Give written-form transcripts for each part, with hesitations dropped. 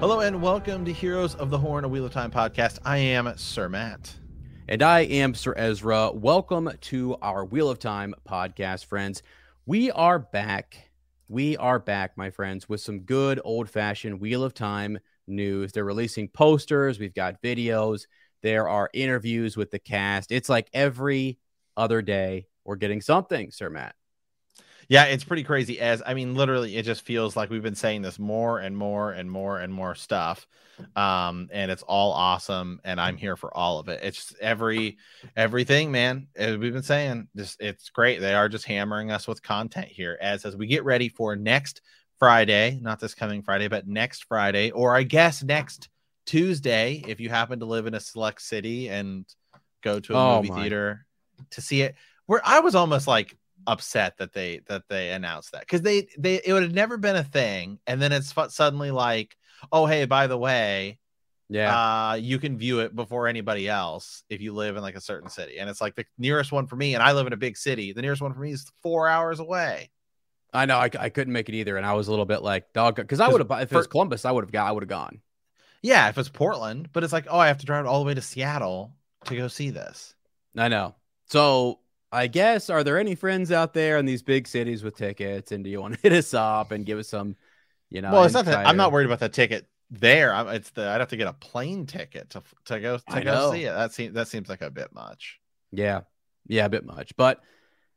Hello and welcome to Heroes of the Horn, a Wheel of Time podcast. I am Sir Matt. And I am Sir Ezra. Welcome to our Wheel of Time podcast, friends. We are back. My friends, with some good old-fashioned Wheel of Time news. They're releasing posters. We've got videos. There are interviews with the cast. It's like every other day we're getting something, Sir Matt. Yeah, it's pretty crazy. Literally, it just feels like we've been saying this more and more stuff. And it's all awesome. And I'm here for all of it. It's just everything, man. As we've been saying, it's great. They are just hammering us with content here as we get ready for next Friday, not this coming Friday, but next Friday, or I guess next Tuesday, if you happen to live in a select city and go to a movie theater to see it. Where I was almost like upset that they announced that, because they it would have never been a thing, and then it's suddenly like, oh hey, by the way, you can view it before anybody else if you live in like a certain city. And it's like the nearest one for me, and I live in a big city, the nearest one for me is 4 hours away. I know, I couldn't make it either, and I was a little bit like, dog, because I would have, if it was Columbus, I would have gone. Yeah, if it's Portland, but it's like, oh, I have to drive all the way to Seattle to go see this. I know. So I guess, are there any friends out there in these big cities with tickets? And do you want to hit us up and give us some, Well, it's not that I'm not worried about that ticket there. I'd have to get a plane ticket to go see it. That seems like a bit much. Yeah, a bit much. But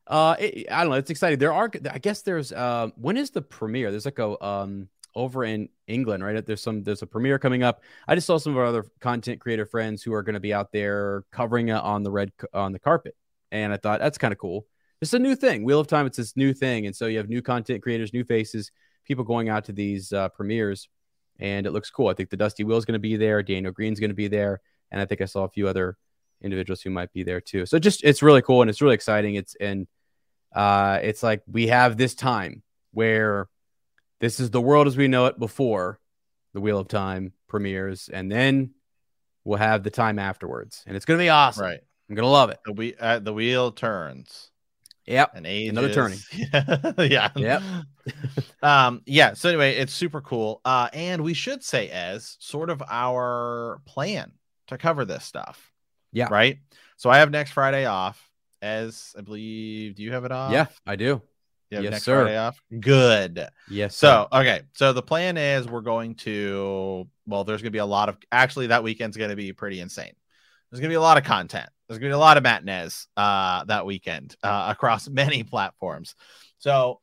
I don't know. It's exciting. When is the premiere? There's like a over in England, right? There's a premiere coming up. I just saw some of our other content creator friends who are going to be out there covering it on the carpet. And I thought that's kind of cool. It's a new thing. Wheel of Time, it's this new thing. And so you have new content creators, new faces, people going out to these premieres. And it looks cool. I think the Dusty Wheel is going to be there. Daniel Green's going to be there. And I think I saw a few other individuals who might be there too. So it's really cool. And it's really exciting. It's like we have this time where this is the world as we know it before the Wheel of Time premieres. And then we'll have the time afterwards. And it's going to be awesome. Right. I'm going to love it. The wheel turns. Yep. And ages. Another turning. Yeah. Yep. Yeah. So anyway, it's super cool. And we should say as sort of our plan to cover this stuff. Yeah. Right. So I have next Friday off, as I believe. Do you have it off? Yeah, I do. You have next Friday off? Good. Yes. So, okay. So the plan is we're going to, there's going to be a lot of, actually that weekend's going to be pretty insane. There's going to be a lot of content. There's going to be a lot of matinees that weekend across many platforms. So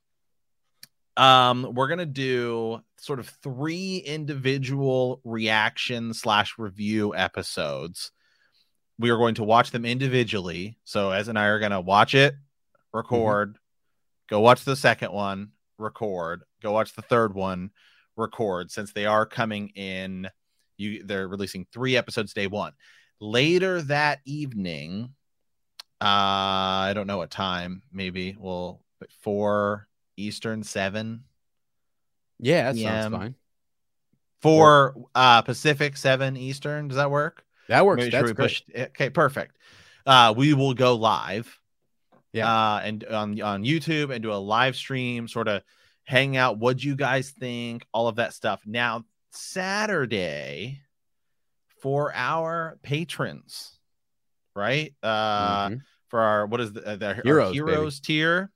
we're going to do sort of 3 individual reaction/review episodes. We are going to watch them individually. So Ez and I are going to watch it, record, go watch the second one, record, go watch the third one, record. Since they are coming in, they're releasing 3 episodes day one. Later that evening, I don't know what time, maybe we'll 4 Eastern, 7. Yeah, that sounds fine. 4 Pacific, 7 Eastern. Does that work? That works. Maybe that's great. Okay, perfect. We will go live. Yeah. And on YouTube and do a live stream, sort of hang out. What'd you guys think? All of that stuff. Now, Saturday for our patrons, right? For our, what is the heroes tier,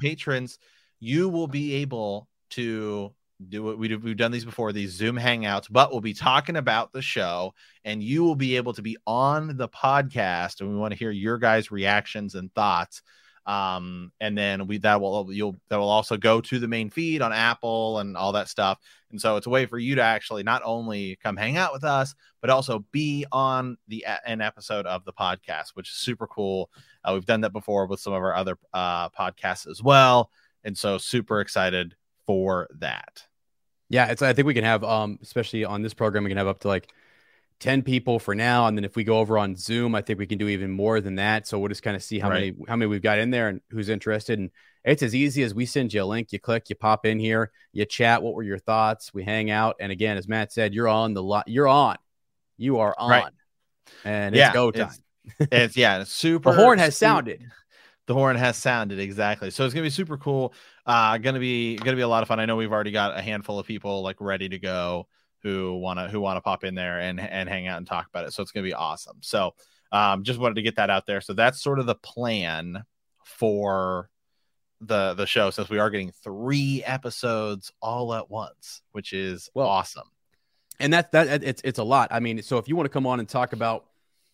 patrons, you will be able to do what we do. We've done these before, these Zoom hangouts, but we'll be talking about the show and you will be able to be on the podcast, and we want to hear your guys' reactions and thoughts. And then that will also go to the main feed on Apple and all that stuff. And so it's a way for you to actually not only come hang out with us, but also be on an episode of the podcast, which is super cool. We've done that before with some of our other podcasts as well. And so super excited for that. Yeah. I think we can have, especially on this program, we can have up to like 10 people for now, and then if we go over on Zoom, I think we can do even more than that. So we'll just kind of see how many we've got in there and who's interested. And it's as easy as we send you a link, you click, you pop in here, you chat. What were your thoughts? We hang out, and again, as Matt said, you are on, right. And it's go time. It's super. The horn has sounded. The horn has sounded, exactly. So it's gonna be super cool. Gonna be a lot of fun. I know we've already got a handful of people like ready to go, who wanna pop in there and hang out and talk about it. So it's gonna be awesome. So just wanted to get that out there. So that's sort of the plan for the show, since we are getting 3 episodes all at once, which is awesome. And that it's a lot. I mean, so if you want to come on and talk about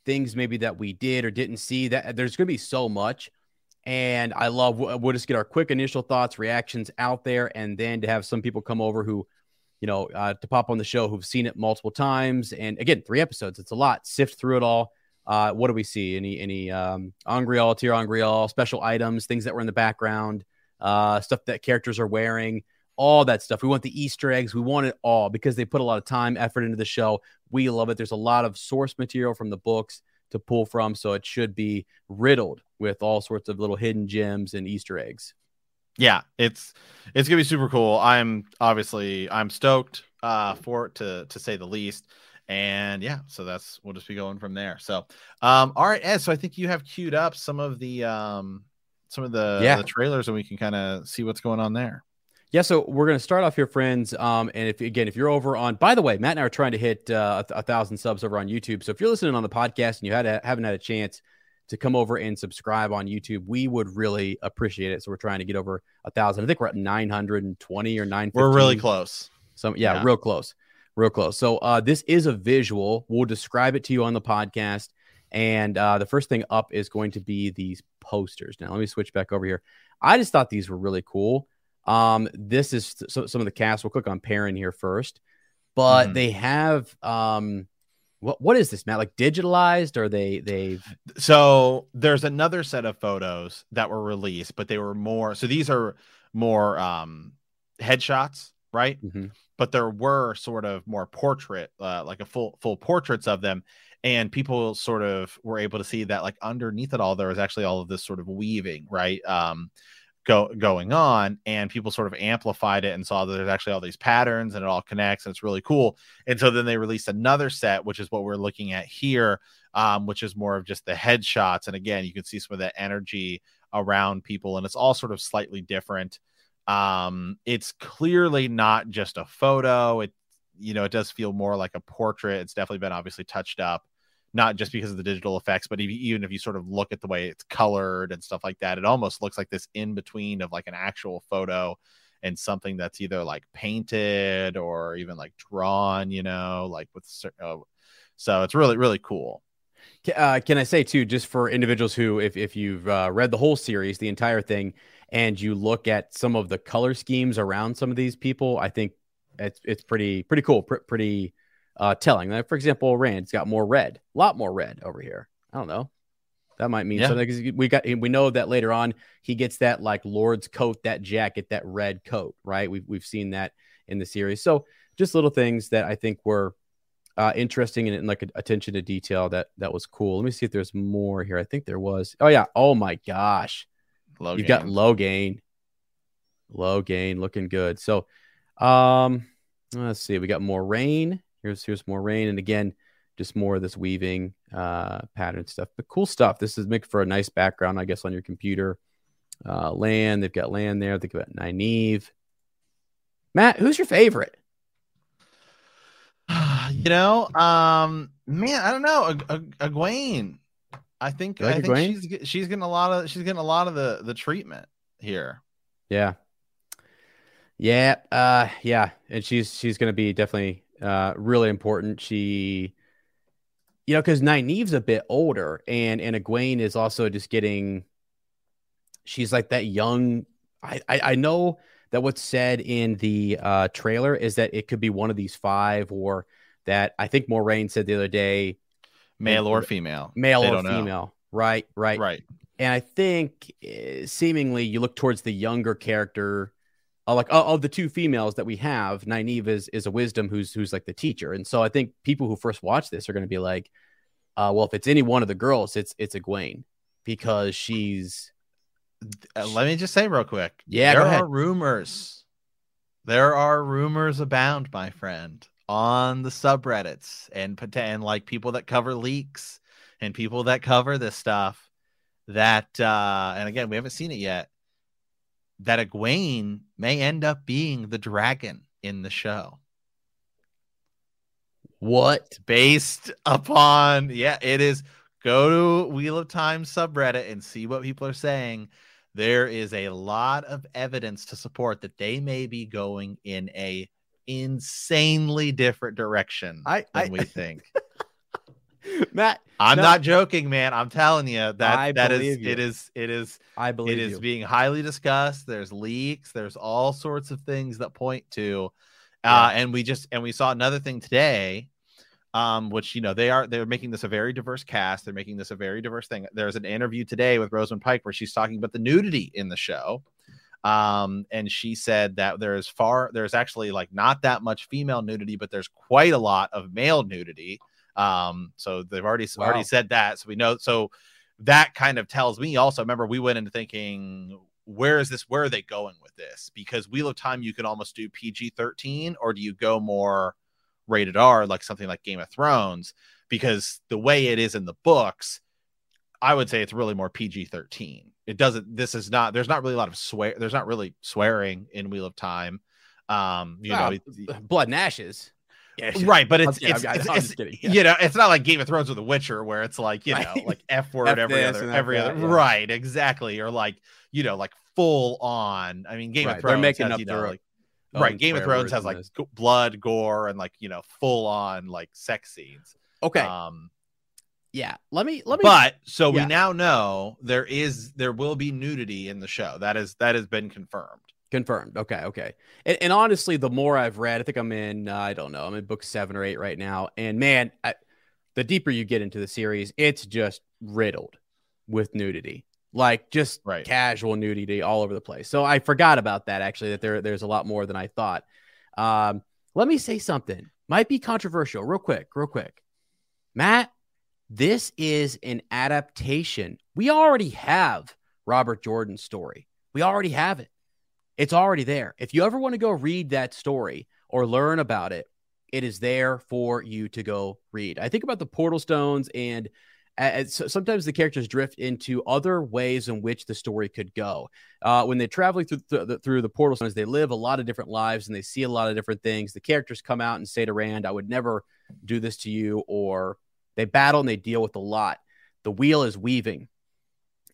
things maybe that we did or didn't see, that there's gonna be so much. And I love, we'll just get our quick initial thoughts, reactions out there, and then to have some people come over who, to pop on the show, who've seen it multiple times. And again, 3 episodes, it's a lot. Sift through it all. What do we see? Any ter'angreal, special items, things that were in the background, stuff that characters are wearing, all that stuff. We want the Easter eggs. We want it all, because they put a lot of time, effort into the show. We love it. There's a lot of source material from the books to pull from, so it should be riddled with all sorts of little hidden gems and Easter eggs. Yeah, it's gonna be super cool. I'm stoked for it, to say the least. And yeah, so we'll just be going from there. So all right, Ed, so I think you have queued up some of the trailers, and we can kind of see what's going on there. Yeah, so we're gonna start off here, friends. And if you're over on, by the way, Matt and I are trying to hit 1,000 subs over on YouTube. So if you're listening on the podcast and you haven't had a chance to come over and subscribe on YouTube, we would really appreciate it. So we're trying to get over 1,000. I think we're at 920 or 950. We're really close. So yeah, real close. So this is a visual. We'll describe it to you on the podcast. And the first thing up is going to be these posters. Now let me switch back over here. I just thought these were really cool. This is some of the cast. We'll click on Perrin here first, but they have, What is this, Matt? Like digitalized, or they've? So there's another set of photos that were released, but they were more. So these are more headshots, right? Mm-hmm. But there were sort of more portrait, like a full portraits of them, and people sort of were able to see that, like underneath it all, there was actually all of this sort of weaving, right? Going on, and people sort of amplified it and saw that there's actually all these patterns and it all connects, and it's really cool. And so then they released another set, which is what we're looking at here, which is more of just the headshots. And again, you can see some of that energy around people, and it's all sort of slightly different. It's clearly not just a photo. It does feel more like a portrait. It's definitely been obviously touched up, not just because of the digital effects, but even if you sort of look at the way it's colored and stuff like that, it almost looks like this in between of like an actual photo and something that's either like painted or even like drawn, like with certain. So it's really, really cool. Can I say too, just for individuals who, if you've read the whole series, the entire thing, and you look at some of the color schemes around some of these people, I think it's pretty cool. Pretty telling. Like, for example, Rand's got more red, a lot more red over here. I don't know. That might mean something. We know that later on he gets that like Lord's coat, that jacket, that red coat, right? We've seen that in the series. So just little things that I think were interesting and like attention to detail that was cool. Let me see if there's more here. I think there was. Oh yeah. Oh my gosh. Logain. You've got Logain. Logain looking good. So let's see. We got Moiraine. Here's Moiraine, and again, just more of this weaving pattern stuff. But cool stuff. This is make for a nice background, I guess, on your computer. Lan, they've got Lan there. Think about Nynaeve. Matt, who's your favorite? You know, man, I don't know. Egwene, I think she's getting a lot of the treatment here. Yeah. And she's going to be definitely really important. She, you know, because Nynaeve's a bit older, and Egwene is also just getting. She's like that young. I know that what's said in the trailer is that it could be one of these five, or that I think Moiraine said the other day, male or female. Right. And I think seemingly you look towards the younger character, like of the two females that we have, Nynaeve is a wisdom who's like the teacher. And so I think people who first watch this are going to be like, well, if it's any one of the girls, it's Egwene, because she's. Let me just say real quick. Yeah, there are rumors. There are rumors abound, my friend, on the subreddits and like people that cover leaks and people that cover this stuff that, and again, we haven't seen it yet, that Egwene may end up being the dragon in the show. What? Based upon, yeah, it is. Go to Wheel of Time subreddit and see what people are saying. There is a lot of evidence to support that they may be going in a insanely different direction than we think. Matt, I'm not joking, man. I'm telling you that is. I believe it is being highly discussed. There's leaks. There's all sorts of things that point to, and we saw another thing today. Which, you know, they're making this a very diverse cast. They're making this a very diverse thing. There's an interview today with Rosamund Pike where she's talking about the nudity in the show. And she said that there's actually like not that much female nudity, but there's quite a lot of male nudity. So they've already said that. So we know, so that kind of tells me also, remember we went into thinking, where are they going with this? Because Wheel of Time, you can almost do PG-13, or do you go more rated R, like something like Game of Thrones, because the way it is in the books, I would say it's really more PG-13. There's not really a lot of swear. There's not really swearing in Wheel of Time. You know, blood and ashes. Yeah, right. But it's you know, it's not like Game of Thrones or The Witcher where it's like, you know, like F word, every other. Yeah. Right. Exactly. Or like, you know, like full on, I mean, Game of Thrones, they're making up their own. Right, Game of Thrones has like blood, gore, and like, you know, full on like sex scenes. Okay. Yeah. Let me. But so we now know there will be nudity in the show. That has been confirmed. Okay. And honestly, the more I've read, I think I'm in book 7 or 8 right now. And man, the deeper you get into the series, it's just riddled with nudity. Like just casual nudity all over the place. So I forgot about that, actually, that there's a lot more than I thought. Let me say something. Might be controversial. Real quick. Matt, this is an adaptation. We already have Robert Jordan's story. We already have it. It's already there. If you ever want to go read that story or learn about it, it is there for you to go read. I think about the Portal Stones and... So sometimes the characters drift into other ways in which the story could go. When they're traveling through the portal zones, they live a lot of different lives and they see a lot of different things. The characters come out and say to Rand, I would never do this to you, or they battle and they deal with a lot. The wheel is weaving.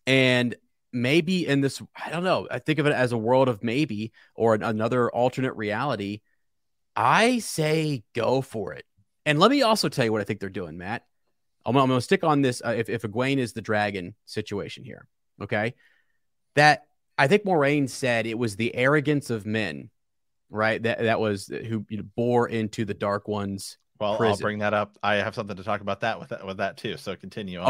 And maybe in this, I don't know, I think of it as a world of maybe, or another alternate reality. I say go for it. And let me also tell you what I think they're doing, Matt. I'm going to stick on this if Egwene is the dragon situation here, okay? That I think Moiraine said it was the arrogance of men, right? That was who bore into the Dark One's prison. I'll bring that up. I have something to talk about that too, so continue on.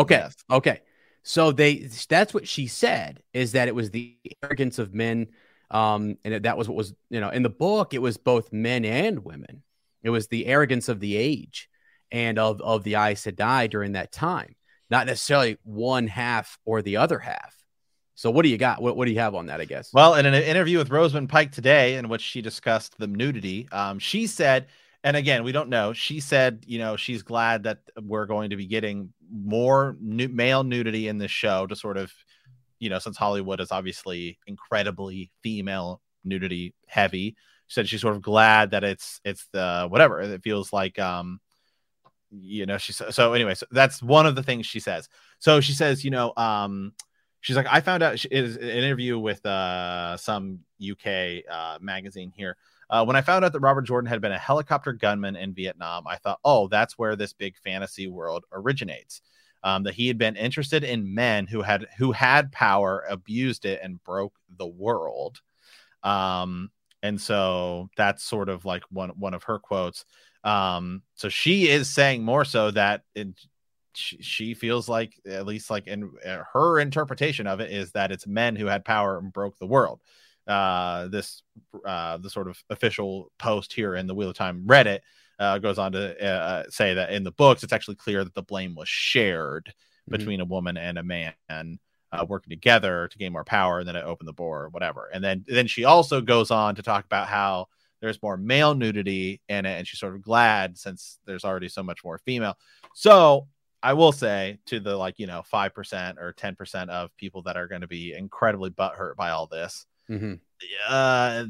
Okay. So that's what she said, is that it was the arrogance of men, and that was what was, you know, in the book, it was both men and women. It was the arrogance of the age. And of the Aes Sedai during that time, not necessarily one half or the other half. So what do you got? What do you have on that, I guess? Well, in an interview with Rosamund Pike today, in which she discussed the nudity, she said, and again, we don't know, she said, you know, she's glad that we're going to be getting more male nudity in this show to sort of, you know, since Hollywood is obviously incredibly female nudity heavy, she said she's sort of glad that it's the whatever. It feels like you know, she's so anyway, so that's one of the things she says. So she says, you know, she's like, I found out, it is an interview with some UK magazine here. When I found out that Robert Jordan had been a helicopter gunman in Vietnam, I thought, oh, that's where this big fantasy world originates. That he had been interested in men who had power, abused it, and broke the world. And so that's sort of like one of her quotes. So she is saying more so that she feels like, at least like in her interpretation of it, is that it's men who had power and broke the world. The sort of official post here in the Wheel of Time Reddit goes on to say that in the books, it's actually clear that the blame was shared between a woman and a man working together to gain more power, and then it opened the door or whatever. And then she also goes on to talk about how there's more male nudity in it, and she's sort of glad since there's already so much more female. So I will say to the, like, you know, 5% or 10% of people that are going to be incredibly butthurt by all this, I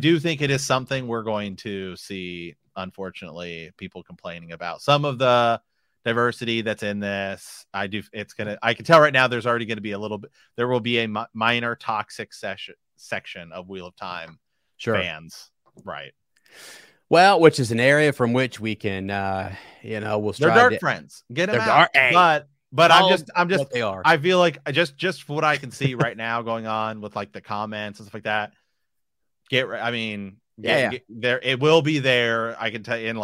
do think it is something we're going to see, unfortunately, people complaining about some of the diversity that's in this. I can tell right now there's already going to be a little bit, there will be a minor toxic section of Wheel of Time fans, right? Well, which is an area from which we can, you know, we'll strive. They're dark friends. Get them out. But I'm just they are. I feel like just for what I can see right now going on with like the comments and stuff like that. Get there. It will be there. I can tell you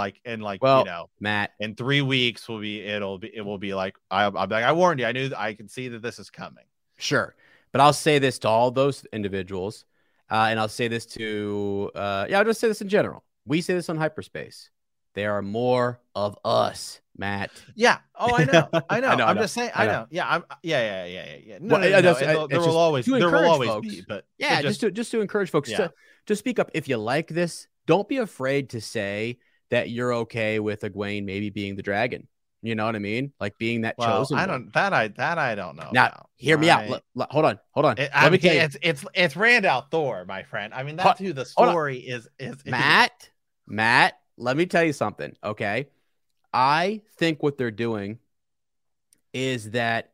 Matt, in 3 weeks it will be like, I'm like, I warned you. I can see that this is coming. Sure. But I'll say this to all those individuals. And I'll say this to, I'll just say this in general. We say this on Hyperspace. There are more of us, Matt. Yeah. Oh, I know. I'm just saying. Yeah. Yeah. No, there will always be, but yeah, just to encourage folks to speak up. If you like this, don't be afraid to say that you're okay with Egwene maybe being the dragon. You know what I mean? Like being that chosen. I don't know. Now, hear me out. Hold on. It's Rand al Thor, my friend. I mean, that's who the story is. Matt, let me tell you something. Okay. I think what they're doing is that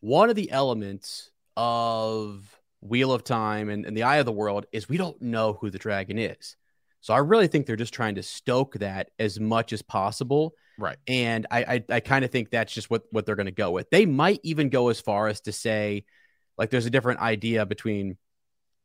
one of the elements of Wheel of Time and the Eye of the World is we don't know who the dragon is. So I really think they're just trying to stoke that as much as possible. Right. And I kind of think that's just what they're going to go with. They might even go as far as to say, like, there's a different idea between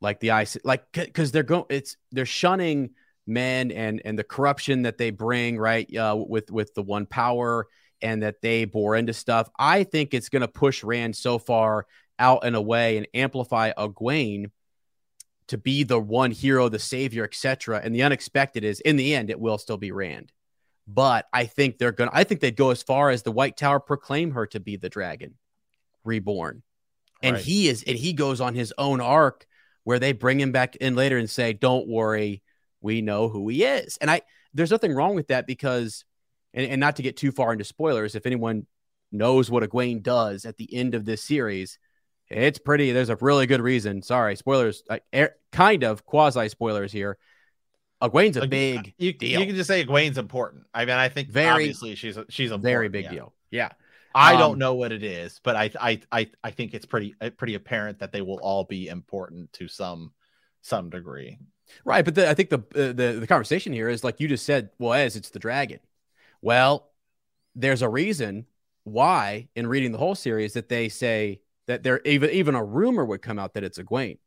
like the ice, like, because they're shunning men and the corruption that they bring, right, with the One Power, and that they bore into stuff. I think it's going to push Rand so far out and away and amplify Egwene to be the one hero, the savior, etc. And the unexpected is, in the end, it will still be Rand. But I think they'd go as far as the White Tower proclaim her to be the Dragon Reborn. And right. He goes on his own arc where they bring him back in later and say, don't worry, we know who he is. And there's nothing wrong with that, because, and not to get too far into spoilers, if anyone knows what Egwene does at the end of this series, it's pretty, there's a really good reason. Sorry, spoilers, kind of quasi spoilers here. Egwene's a big deal. You can just say Egwene's important. I mean, I think obviously she's a very big deal. Yeah. I don't know what it is, but I think it's pretty apparent that they will all be important to some degree. Right, but I think the conversation here is, like you just said, well, as it's the dragon. Well, there's a reason why in reading the whole series that they say that there even a rumor would come out that it's Egwene,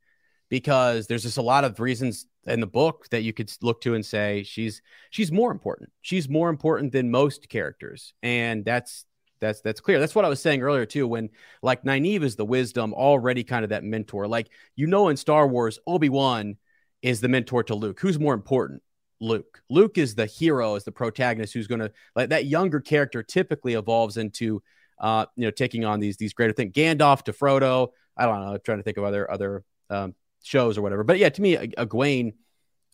because there's just a lot of reasons in the book that you could look to and say she's more important. She's more important than most characters. And that's clear. That's what I was saying earlier too, when like Nynaeve is the wisdom, already kind of that mentor. Like, you know, in Star Wars, Obi-Wan is the mentor to Luke. Who's more important? Luke. Luke is the hero, is the protagonist, who's going to, like, that younger character typically evolves into taking on these greater things. Gandalf to Frodo. I don't know, I'm trying to think of other shows or whatever. But yeah, to me, Egwene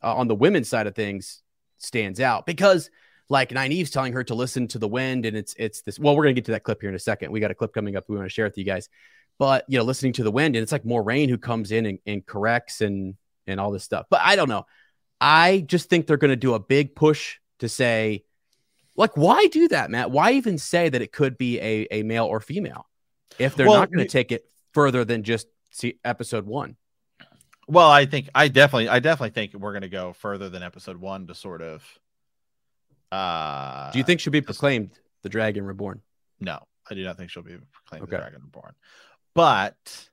on the women's side of things stands out, because like Nynaeve's telling her to listen to the wind, and it's this, well, we're going to get to that clip here in a second. We got a clip coming up we want to share with you guys, but you know, listening to the wind, and it's like Moiraine who comes in and corrects and all this stuff. But I don't know. I just think they're going to do a big push to say, Like, why do that, Matt? Why even say that it could be a male or female if they're not going to take it further than just see episode one? Well, I think I definitely think we're going to go further than episode one to sort of. Do you think she'll be proclaimed the Dragon Reborn? No, I do not think she'll be proclaimed the Dragon Reborn. But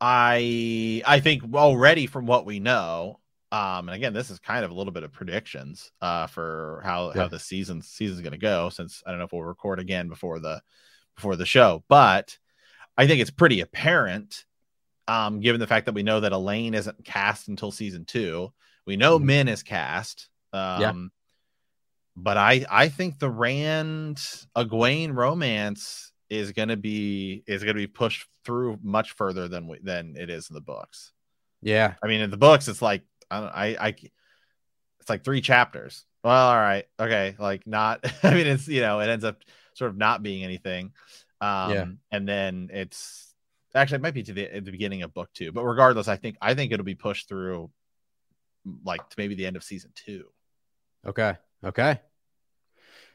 I think already from what we know, and again, this is kind of a little bit of predictions for how the season's going to go, since I don't know if we'll record again before the show. But I think it's pretty apparent, given the fact that we know that Elaine isn't cast until season 2. We know Min is cast. But I think the Rand Egwene romance is going to be pushed through much further than it is in the books. Yeah, I mean, in the books, it's like it's like 3 chapters. Well, all right, okay, like not. I mean, it's it ends up sort of not being anything. And then it's actually it might be at the beginning of book 2. But regardless, I think it'll be pushed through like to maybe the end of season 2. Okay.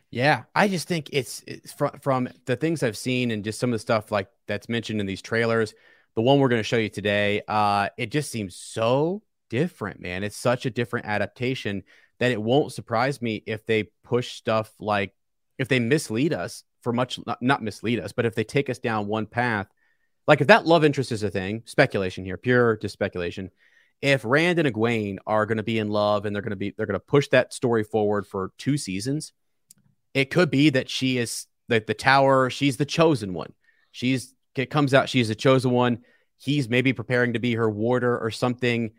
Yeah, I just think it's from the things I've seen and just some of the stuff like that's mentioned in these trailers, the one we're going to show you today, it just seems so different, man. It's such a different adaptation that it won't surprise me if they push stuff like if they mislead us for much, not mislead us, but if they take us down one path, like if that love interest is a thing, speculation here, pure just speculation. If Rand and Egwene are going to be in love and they're going to push that story forward for 2 seasons, it could be that she is like the tower. She's the chosen one. It comes out. She's the chosen one. He's maybe preparing to be her warder or something.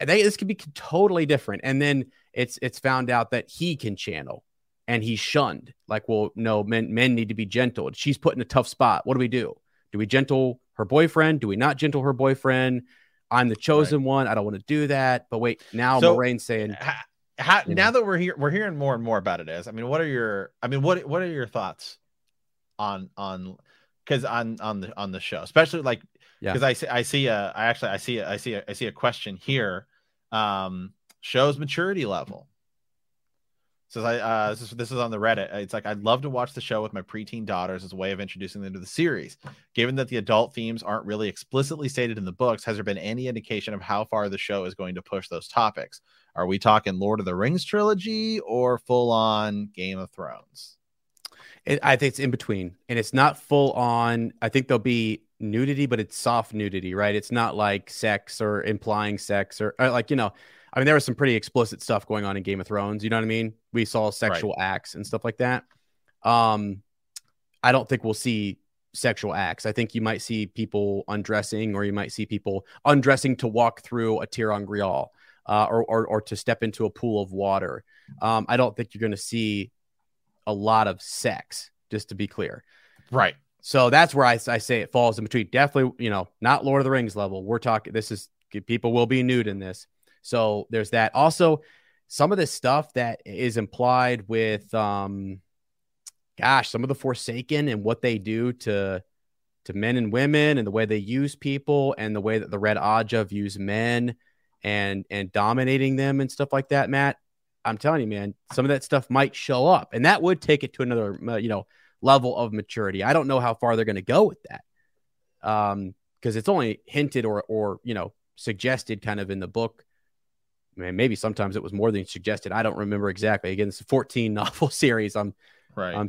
This could be totally different. And then it's found out that he can channel and he's shunned. Like, well, no, men need to be gentle. She's put in a tough spot. What do we do? Do we gentle her boyfriend? Do we not gentle her boyfriend? I'm the chosen one. I don't want to do that. But wait, now Moraine's saying. How, now that we're hearing more and more about it. Is, I mean, what are your thoughts on the show, especially like because I see a question here. Show's maturity level. Says this is on the Reddit. It's like, I'd love to watch the show with my preteen daughters as a way of introducing them to the series. Given that the adult themes aren't really explicitly stated in the books, has there been any indication of how far the show is going to push those topics? Are we talking Lord of the Rings trilogy or full on Game of Thrones? I think it's in between, and it's not full on. I think there'll be nudity, but it's soft nudity, right? It's not like sex or implying sex or like, I mean, there was some pretty explicit stuff going on in Game of Thrones. You know what I mean? We saw sexual acts and stuff like that. I don't think we'll see sexual acts. I think you might see people undressing, or you might see people undressing to walk through a ter'angreal, or to step into a pool of water. I don't think you're going to see a lot of sex, just to be clear. Right. So that's where I say it falls in between. Definitely, not Lord of the Rings level. We're talking, this is, people will be nude in this. So there's that. Also, some of this stuff that is implied with, some of the Forsaken and what they do to men and women, and the way they use people, and the way that the Red Ajah views men and dominating them and stuff like that, Matt. I'm telling you, man, some of that stuff might show up, and that would take it to another, level of maturity. I don't know how far they're going to go with that, because it's only hinted or suggested kind of in the book. I mean, maybe sometimes it was more than suggested. I don't remember exactly. Again, it's a 14 novel series. I'm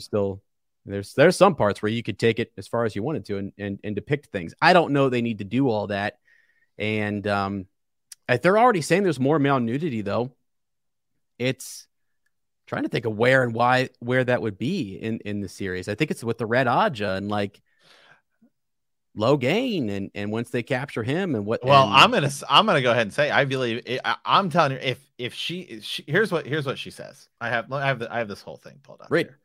still there's some parts where you could take it as far as you wanted to and depict things. I don't know they need to do all that. And if they're already saying there's more male nudity, though, it's trying to think of where and where that would be in the series. I think it's with the Red Ajah and like Logain and once they capture him and what. Well, I'm gonna go ahead and say I believe it, I'm telling you if she here's what she says. I have this whole thing pulled up right here.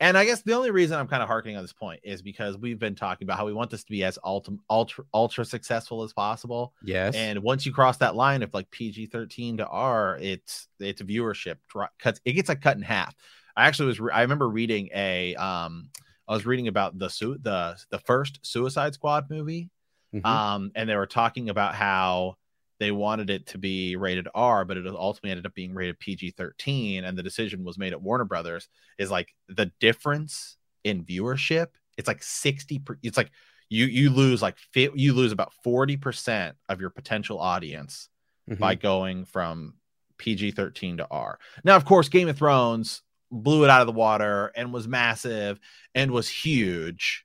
And I guess the only reason I'm kind of harkening on this point is because we've been talking about how we want this to be as ultra successful as possible. Yes. And once you cross that line of like PG-13 to R, its viewership gets cut in half. I actually remember reading about the first Suicide Squad movie, and they were talking about how They wanted it to be rated R, but it ultimately ended up being rated PG-13. And the decision was made at Warner Brothers is like the difference in viewership. It's like 60. It's like you lose about 40% of your potential audience by going from PG-13 to R. Now, of course, Game of Thrones blew it out of the water and was massive and was huge.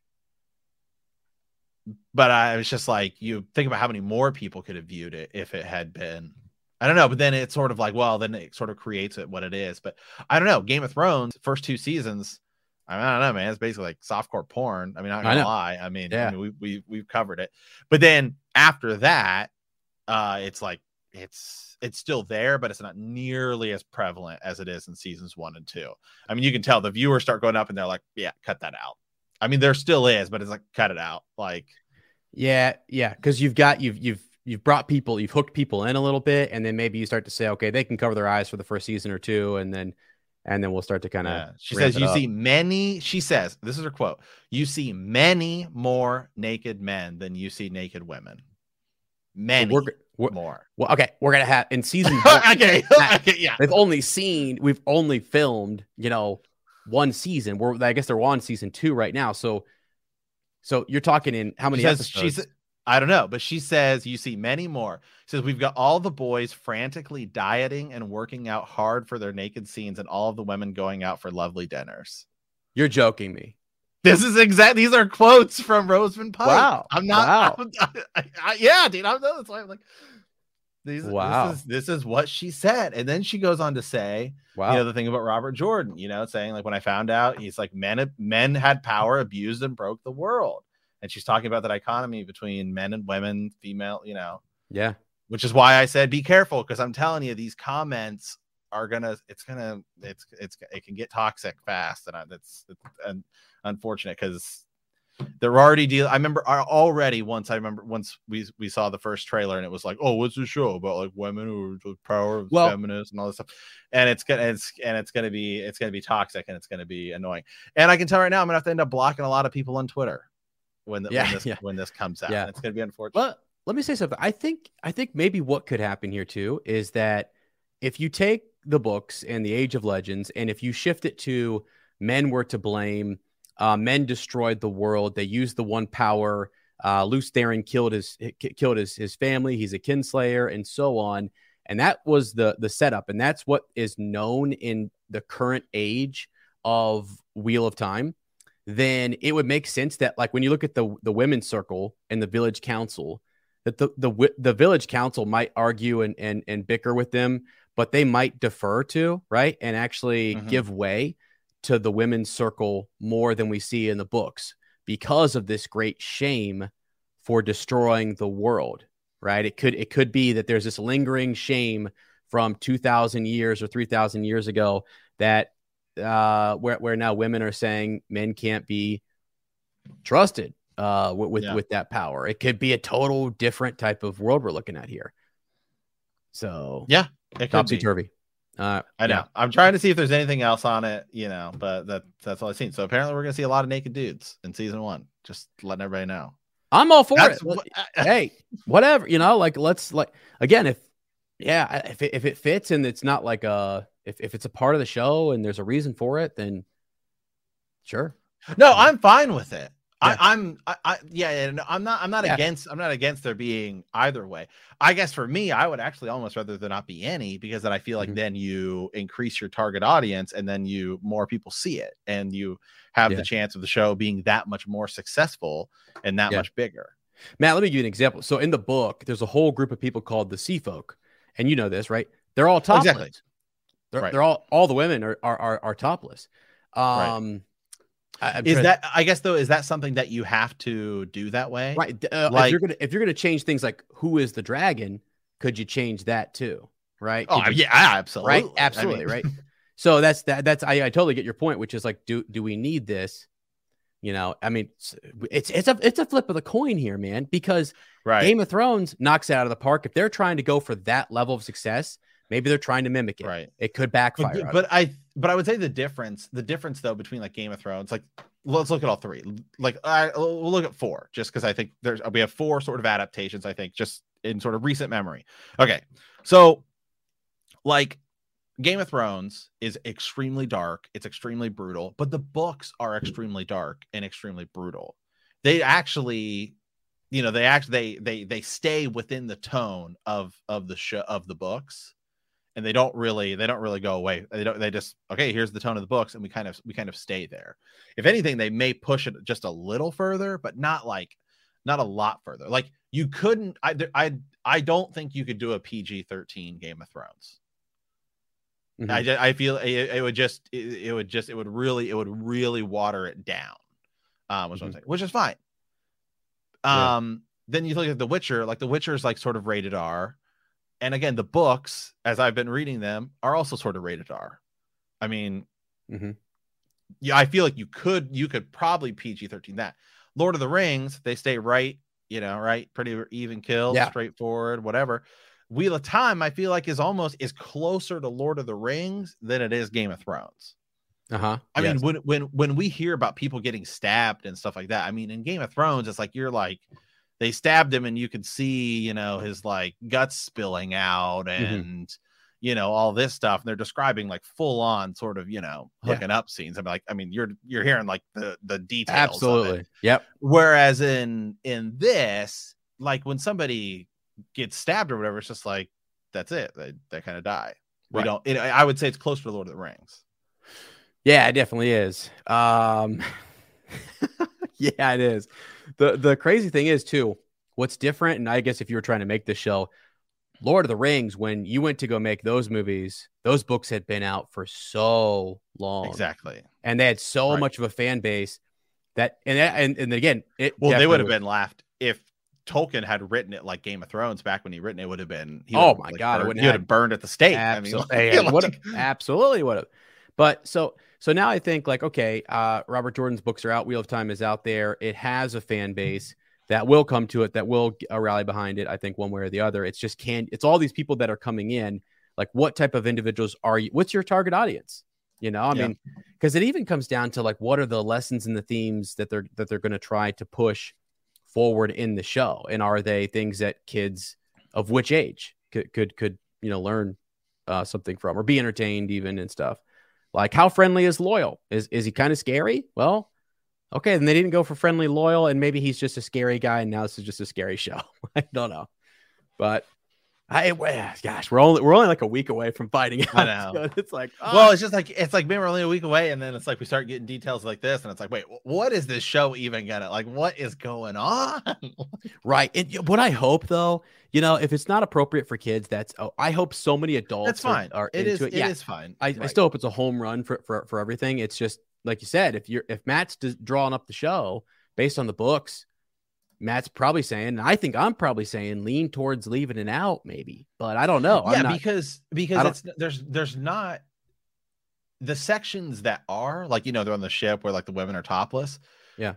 But I was just like, you think about how many more people could have viewed it if it had been, I don't know. But then it's sort of like, well, then it sort of creates it what it is. But I don't know. Game of Thrones, first two seasons, I mean, I don't know, man. It's basically like softcore porn. I mean, I'm not gonna lie. I mean, yeah. I mean, we've covered it. But then after that, it's like it's still there, but it's not nearly as prevalent as it is in seasons 1 and 2. I mean, you can tell the viewers start going up, and they're like, yeah, cut that out. I mean, there still is, but it's like, cut it out. Like, yeah, because you've brought people, you've hooked people in a little bit, and then maybe you start to say, okay, they can cover their eyes for the first season or two, and then we'll start to kind of. Yeah. She says, "You see many." She says, "This is her quote: you see many more naked men than you see naked women. Many." More. Well, okay, we're gonna have in season one, okay, yeah. We've only filmed, you know, one season. I guess they're on season 2 right now. So you're talking in how many episodes? I don't know, but she says you see many more. She says we've got all the boys frantically dieting and working out hard for their naked scenes, and all of the women going out for lovely dinners. You're joking me. This is exactly. These are quotes from Rosamund Pike. Wow, I'm not. Wow. Yeah, dude, I know. That's why I'm like, this is what she said, and then she goes on to say, wow, you know, the thing about Robert Jordan, you know, saying like, when I found out, he's like, men had power, abused and broke the world, and she's talking about that dichotomy between men and women, female, you know, yeah, which is why I said be careful, because I'm telling you, these comments are it can get toxic fast, and that's unfortunate, because they're already dealing. I remember already once we saw the first trailer, and it was like, oh, what's the show about, like, women or the power of feminists and all this stuff, and it's gonna be toxic, and it's gonna be annoying. And I can tell right now, I'm gonna have to end up blocking a lot of people on Twitter when this comes out. Yeah. It's gonna be unfortunate. Well, let me say something. I think maybe what could happen here too is that if you take the books and the Age of Legends, and if you shift it to men were to blame. Men destroyed the world. They used the one power. Luce Theron killed his family. He's a kinslayer, and so on. And that was the setup, and that's what is known in the current age of Wheel of Time. Then it would make sense that, like, when you look at the women's circle and the village council, that the village council might argue and bicker with them, but they might defer to, right, and actually give way to the women's circle more than we see in the books, because of this great shame for destroying the world, right? It could be that there's this lingering shame from 2,000 years or 3,000 years ago that where now women are saying men can't be trusted with that power. It could be a total different type of world we're looking at here. So yeah, topsy-turvy. I know. Yeah. I'm trying to see if there's anything else on it, you know, but that's all I've seen. So apparently we're gonna see a lot of naked dudes in season 1. Just letting everybody know. I'm all for it. Hey, whatever, you know, like, let's, like, again, if it fits, and it's not like if it's a part of the show and there's a reason for it, then sure. No, I'm fine with it. Yeah. I'm not against there being either way. I guess for me, I would actually almost rather there not be any, because then I feel like then you increase your target audience, and then more people see it, and you have the chance of the show being that much more successful and that much bigger. Matt, let me give you an example. So in the book, there's a whole group of people called the Sea Folk, and you know this, right? They're all topless. Exactly. They're all the women are topless. Right. Is that something that you have to do that way? Right. Like, if you're gonna change things, like who is the dragon, could you change that too? Right. Oh, yeah, absolutely. Right. Absolutely. I mean, right. So that's I totally get your point, which is like, do we need this? You know, I mean, it's a flip of the coin here, man, because Game of Thrones knocks it out of the park. If they're trying to go for that level of success, maybe they're trying to mimic it. Right. It could backfire. But I would say the difference though, between like Game of Thrones, like let's look at all three. Like we'll look at 4, just because I think we have 4 sort of adaptations. I think just in sort of recent memory. Okay, so like Game of Thrones is extremely dark. It's extremely brutal, but the books are extremely dark and extremely brutal. They actually, you know, they stay within the tone of the books, and they don't really go away. They just, okay, here's the tone of the books, and we kind of stay there. If anything, they may push it just a little further, but not a lot further. Like you couldn't, I don't think you could do a PG-13 Game of Thrones. Mm-hmm. I feel it would really water it down. Which is fine. Then you look at The Witcher, like The Witcher is like sort of rated R. And again, the books, as I've been reading them, are also sort of rated R. I mean, mm-hmm. yeah, I feel like you could probably PG-13 that. Lord of the Rings, they stay right, you know, right? Pretty even kill, yeah. straightforward, whatever. Wheel of Time, I feel like, is closer to Lord of the Rings than it is Game of Thrones. Uh-huh. I mean, when we hear about people getting stabbed and stuff like that, I mean, in Game of Thrones, it's like you're like, they stabbed him and you could see, you know, his like guts spilling out and, mm-hmm. you know, all this stuff. And they're describing like full on sort of, you know, hooking up scenes. I'm like, I mean, you're hearing like the details. Absolutely. Of it. Yep. Whereas in this, like when somebody gets stabbed or whatever, it's just like, that's it. They kind of die. I would say it's closer to Lord of the Rings. Yeah, it definitely is. Yeah, it is. The crazy thing is, too, what's different, and I guess if you were trying to make this show, Lord of the Rings, when you went to go make those movies, those books had been out for so long. Exactly. And they had so much of a fan base that, and again, it they would have been laughed if Tolkien had written it like Game of Thrones back when he written it would have been. Oh my God, it would have burned at the stake. Absolutely would have. But so now I think like, okay, Robert Jordan's books are out. Wheel of Time is out there. It has a fan base that will come to it, that will rally behind it. I think one way or the other. It's just it's all these people that are coming in. Like, what type of individuals are you? What's your target audience? You know, I mean, because it even comes down to like, what are the lessons and the themes that they're going to try to push forward in the show, and are they things that kids of which age could you know learn something from or be entertained even and stuff. Like, how friendly is Loyal? Is he kind of scary? Well, okay, then they didn't go for friendly Loyal, and maybe he's just a scary guy, and now this is just a scary show. I don't know, but gosh, we're only like a week away from finding out. I know. It's like, oh. Well, it's like maybe we're only a week away, and then it's like we start getting details like this, and it's like, wait, what is this show even gonna like? What is going on? Right. And what I hope though, you know, if it's not appropriate for kids, I hope so many adults that's fine. Are it into is, it. Yeah, it is fine. I still hope it's a home run for everything. It's just like you said, if Matt's drawing up the show based on the books, Matt's probably saying, and I think I'm probably saying, lean towards leaving it out maybe, but I don't know. Yeah, because there's not the sections that are like, you know, they're on the ship where like the women are topless. Yeah.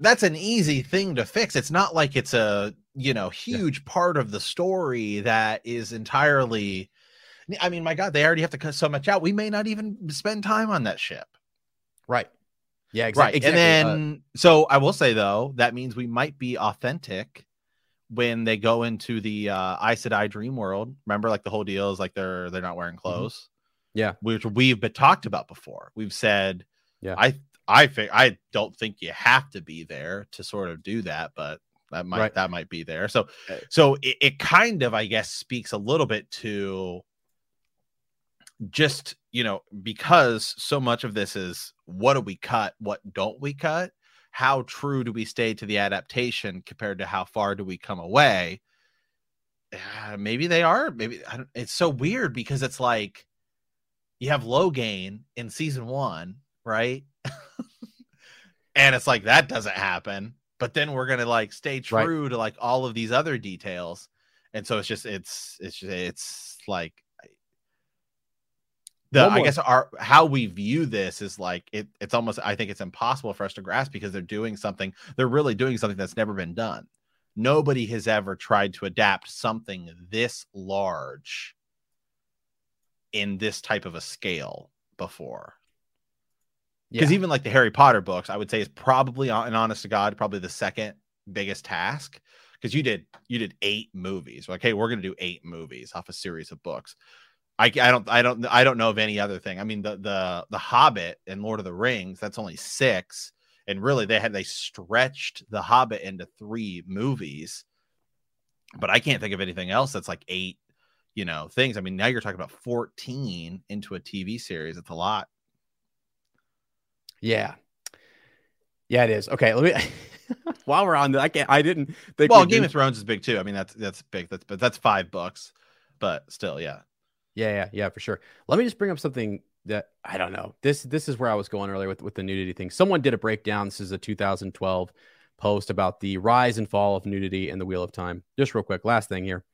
That's an easy thing to fix. It's not like it's a, you know, huge part of the story that is entirely, I mean, my God, they already have to cut so much out. We may not even spend time on that ship. Right. Yeah, exactly. Right. And then, so I will say though, that means we might be authentic when they go into the Aes Sedai dream world. Remember, like the whole deal is like they're not wearing clothes. Mm-hmm. Yeah. Which we've been talked about before. We've said, yeah, I don't think you have to be there to sort of do that, but that might be there. So it kind of, I guess, speaks a little bit to just, you know, because so much of this is what do we cut? What don't we cut? How true do we stay to the adaptation compared to how far do we come away? Maybe they are. Maybe it's so weird because it's like you have Logain in season 1, right? And it's like that doesn't happen, but then we're gonna like stay true to like all of these other details, and so it's like the I guess how we view this is like it's almost, I think it's impossible for us to grasp because they're really doing something that's never been done. Nobody has ever tried to adapt something this large in this type of a scale before. Because even like the Harry Potter books, I would say is probably, and honest to God, probably the second biggest task. because you did 8 movies. Like, hey, we're going to do 8 movies off a series of books. I don't know of any other thing. I mean, the Hobbit and Lord of the Rings, that's only 6, and really they stretched the Hobbit into 3 movies. But I can't think of anything else that's like 8, things. I mean, now you're talking about 14 into a TV series. It's a lot. Yeah, it is. Okay, let me. While we're on, I didn't think. Well, Game of Thrones is big too. I mean, that's big. But that's 5 books. But still, yeah. Yeah, for sure. Let me just bring up something that I don't know. This is where I was going earlier with the nudity thing. Someone did a breakdown. This is a 2012 post about the rise and fall of nudity in the Wheel of Time. Just real quick, last thing here.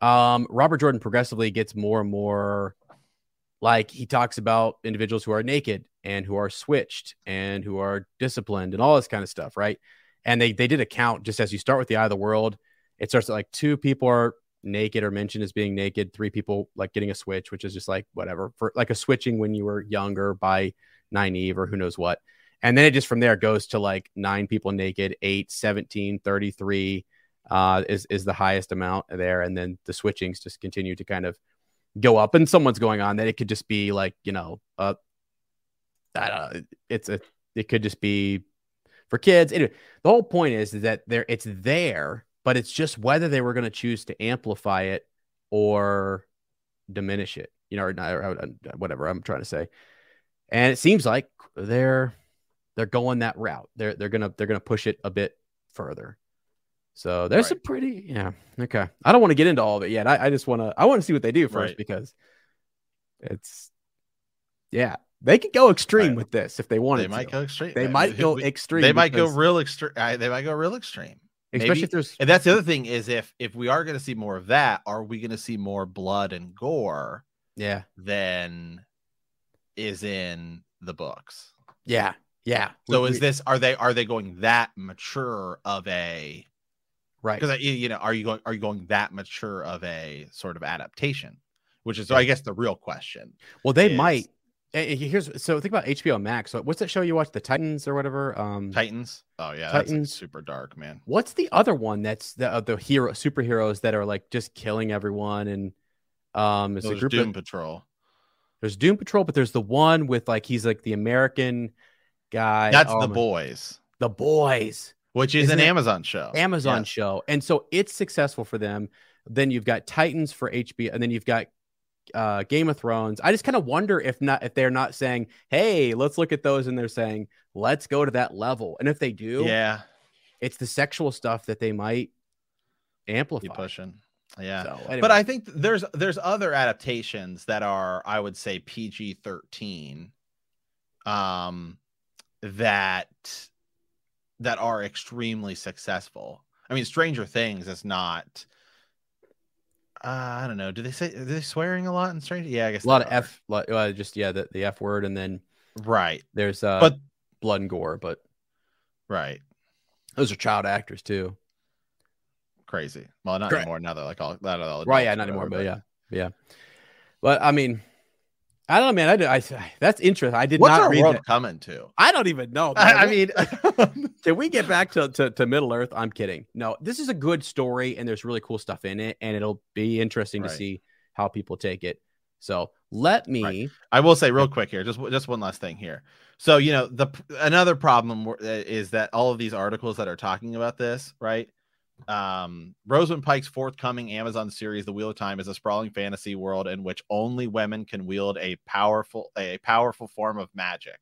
Robert Jordan progressively gets more and more, like, he talks about individuals who are naked and who are switched and who are disciplined and all this kind of stuff, right? And they did a count just as you start with the Eye of the World. It starts at like 2 people are naked or mentioned as being naked, 3 people like getting a switch, which is just like whatever, for like a switching when you were younger by Nynaeve or who knows what. And then it just from there goes to like 9 people naked, 8, 17, 33 is the highest amount there. And then the switchings just continue to kind of go up, and someone's going on that it could just be like, I don't know, it could just be for kids. Anyway, the whole point is that it's there. But it's just whether they were going to choose to amplify it or diminish it, or whatever I'm trying to say. And it seems like they're going that route. They're gonna push it a bit further. So there's a pretty okay. I don't want to get into all of it yet. I want to see what they do first, because it's they could go extreme with this if they wanted. They might go real extreme. Especially if there's, and that's the other thing is if we are going to see more of that, are we going to see more blood and gore? Yeah. Than is in the books. Yeah. So are they going that mature of a, right? Because are you going that mature of a sort of adaptation, which is I guess the real question. Well, they might. So think about HBO Max. So what's that show you watch? The Titans or whatever. Titans. Oh yeah, Titans. That's super dark, man. What's the other one that's the hero superheroes that are like just killing everyone and it's a group Doom Patrol. There's Doom Patrol, but there's the one with like he's like the American guy. That's The Boys. The Boys, which is an Amazon show. And so it's successful for them. Then you've got Titans for HBO, and then you've got Game of Thrones. I just kind of wonder if they're not saying, hey, let's look at those, and they're saying let's go to that level. And if they do, it's the sexual stuff that they might amplify. Keep pushing. So, anyway. But I think there's other adaptations that are, I would say, PG-13 that are extremely successful. I mean, Stranger Things is not. I don't know. Are they swearing a lot in Stranger? Yeah, I guess a lot of F. The F word, and then there's but blood and gore, but those are child actors too. Crazy. Well, not anymore. Now they're like all right. Yeah, not anymore. But yeah. But I mean, I don't know, man. I that's interesting. I did What's not our read world that. Coming to? I don't even know. I mean, can we get back to Middle Earth? I'm kidding. No, this is a good story, and there's really cool stuff in it, and it'll be interesting to see how people take it. So let me. I will say real quick here, just one last thing here. So another problem is that all of these articles that are talking about this, right? Rosamund Pike's forthcoming Amazon series The Wheel of Time is a sprawling fantasy world in which only women can wield a powerful form of magic.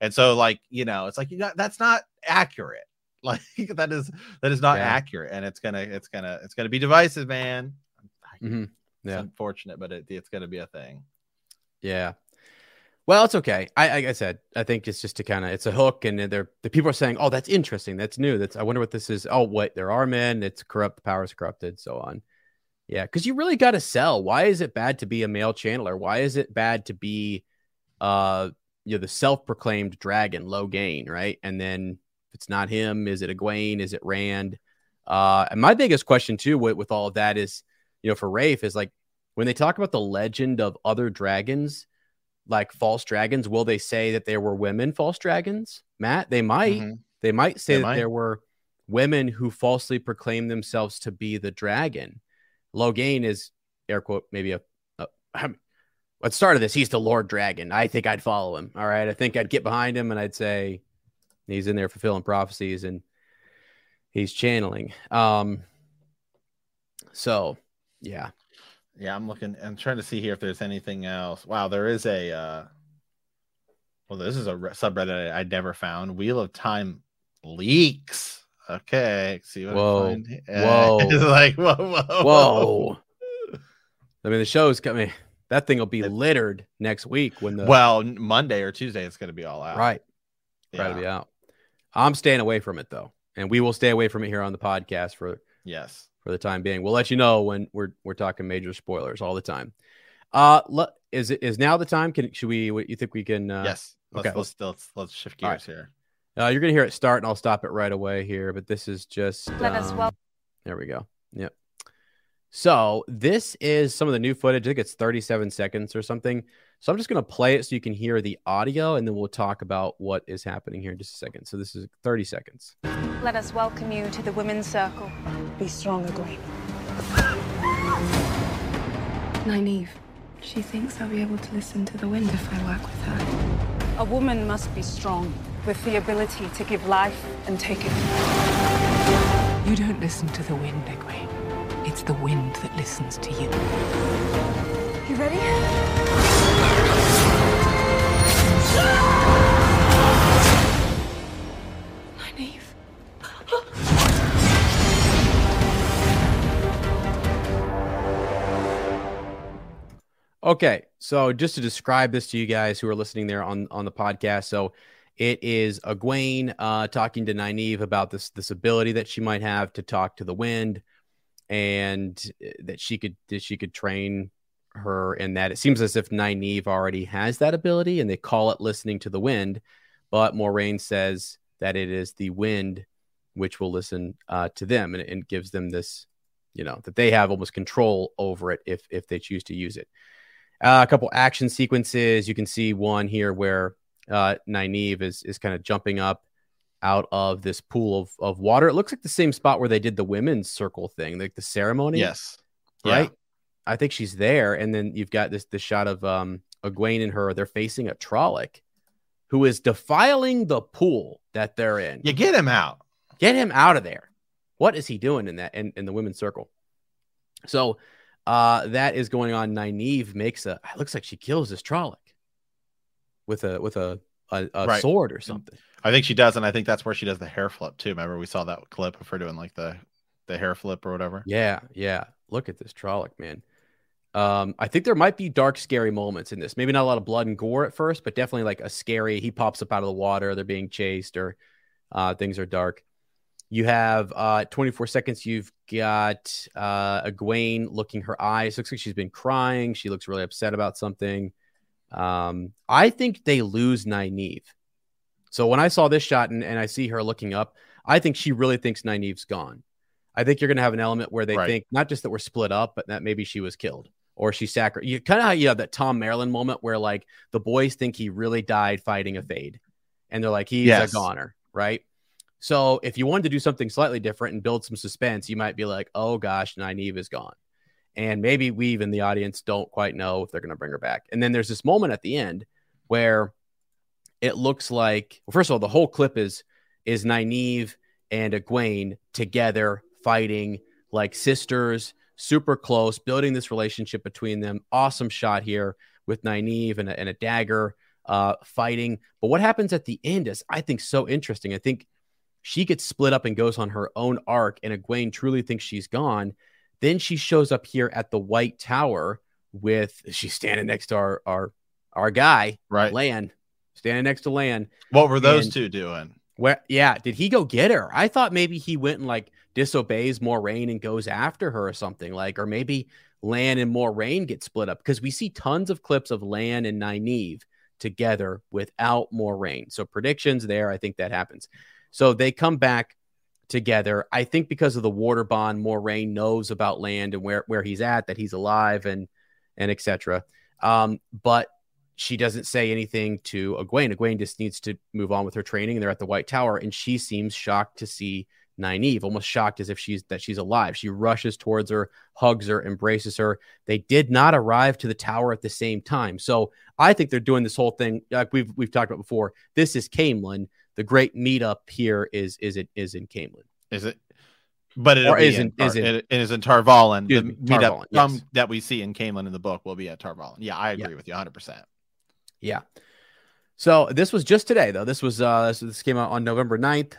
And so it's like that's not accurate. Like that is not accurate, and it's gonna be divisive, man. It's unfortunate, but it's gonna be a thing. Well, it's okay. Like I said, I think it's just it's a hook, and the people are saying, "Oh, that's interesting. That's new. I wonder what this is." Oh, wait, there are men. It's corrupt. The power is corrupted. So on. Yeah, because you really got to sell. Why is it bad to be a male channeler? Why is it bad to be, the self-proclaimed dragon, Logain, right? And then if it's not him, is it Egwene? Is it Rand? And my biggest question too with all of that is, for Rafe is like when they talk about the legend of other dragons. Like false dragons, will they say that there were women false dragons, Matt? They might say that there were women who falsely proclaim themselves to be the dragon. Logain is, air quote, maybe at the start of this, he's the Lord Dragon. I think I'd follow him. All right. I think I'd get behind him and I'd say he's in there fulfilling prophecies and he's channeling. So, yeah. Yeah, I'm looking. I'm trying to see here if there's anything else. Wow, there is a... well, this is a subreddit I never found. Wheel of Time leaks. Okay, see what I find. Whoa! It's like whoa! I mean, the show's coming. That thing will be littered next week when the Monday or Tuesday it's going to be all out. Right, yeah. It'll be out. I'm staying away from it though, and we will stay away from it here on the podcast for the time being. We'll let you know when we're talking major spoilers all the time. Is now the time? You think we can? Yes. Let's shift gears here. You're going to hear it start, and I'll stop it right away here, but this is just... there we go. Yep. So this is some of the new footage. I think it's 37 seconds or something. So I'm just going to play it so you can hear the audio, and then we'll talk about what is happening here in just a second. So this is 30 seconds. Let us welcome you to the Women's Circle. Be strong, Egwene. Nynaeve, she thinks I'll be able to listen to the wind if I work with her. A woman must be strong, with the ability to give life and take it. You don't listen to the wind, Egwene. It's the wind that listens to you. You ready? Nynaeve. Okay, so just to describe this to you guys who are listening there on the podcast, so it is Egwene talking to Nynaeve about this ability that she might have to talk to the wind, and that she could train her, and that it seems as if Nynaeve already has that ability, and they call it listening to the wind. But Moiraine says that it is the wind which will listen to them, and gives them this, that they have almost control over it if they choose to use it. A couple action sequences. You can see one here where Nynaeve is kind of jumping up out of this pool of water. It looks like the same spot where they did the women's circle thing, like the ceremony. Yes. Right. Yeah. I think she's there. And then you've got this shot of Egwene and her. They're facing a Trolloc who is defiling the pool that they're in. You get him out. Get him out of there. What is he doing in that in the women's circle? So that is going on. Nynaeve it looks like she kills this Trolloc with a right. sword or something. I think she does, and I think that's where she does the hair flip too. Remember, we saw that clip of her doing like the hair flip or whatever. Yeah. Look at this Trolloc, man. I think there might be dark, scary moments in this. Maybe not a lot of blood and gore at first, but definitely like a scary. He pops up out of the water. They're being chased, or things are dark. You have 24 seconds. You've got Egwene looking her eyes. Looks like she's been crying. She looks really upset about something. I think they lose Nynaeve. So when I saw this shot and I see her looking up, I think she really thinks Nynaeve's gone. I think you're going to have an element where they think not just that we're split up, but that maybe she was killed or she sacrificed. You kind of how you have that Tom Maryland moment where like the boys think he really died fighting a Fade, and they're like, he's a goner. Right. So if you wanted to do something slightly different and build some suspense, you might be like, oh gosh, Nynaeve is gone. And maybe we even the audience don't quite know if they're going to bring her back. And then there's this moment at the end where it looks like, well, first of all, the whole clip is Nynaeve and Egwene together fighting like sisters, super close, building this relationship between them. Awesome shot here with Nynaeve and a dagger fighting. But what happens at the end is, I think, so interesting. I think she gets split up and goes on her own arc, and Egwene truly thinks she's gone. Then she shows up here at the White Tower she's standing next to our guy, right? Lan, standing next to Lan. What were those two doing? Did he go get her? I thought maybe he went and like disobeys Moiraine and goes after her or something, like, or maybe Lan and Moiraine get split up, because we see tons of clips of Lan and Nynaeve together without Moiraine. So predictions there, I think that happens. So they come back together. I think because of the Warder bond, Moiraine knows about Lan and where he's at, that he's alive and etc. But she doesn't say anything to Egwene. Egwene just needs to move on with her training, and they're at the White Tower, and she seems shocked to see Nynaeve, almost shocked as if she's alive. She rushes towards her, hugs her, embraces her. They did not arrive to the tower at the same time. So I think they're doing this whole thing like we've talked about before. This is Caemlyn. The great meetup here is in Caemlyn. Is it? But it is in Tar Valon. The meetup that we see in Caemlyn in the book will be at Tar Valon. Yeah, I agree with you 100%. Yeah. So this was just today, though. This was this came out on November 9th,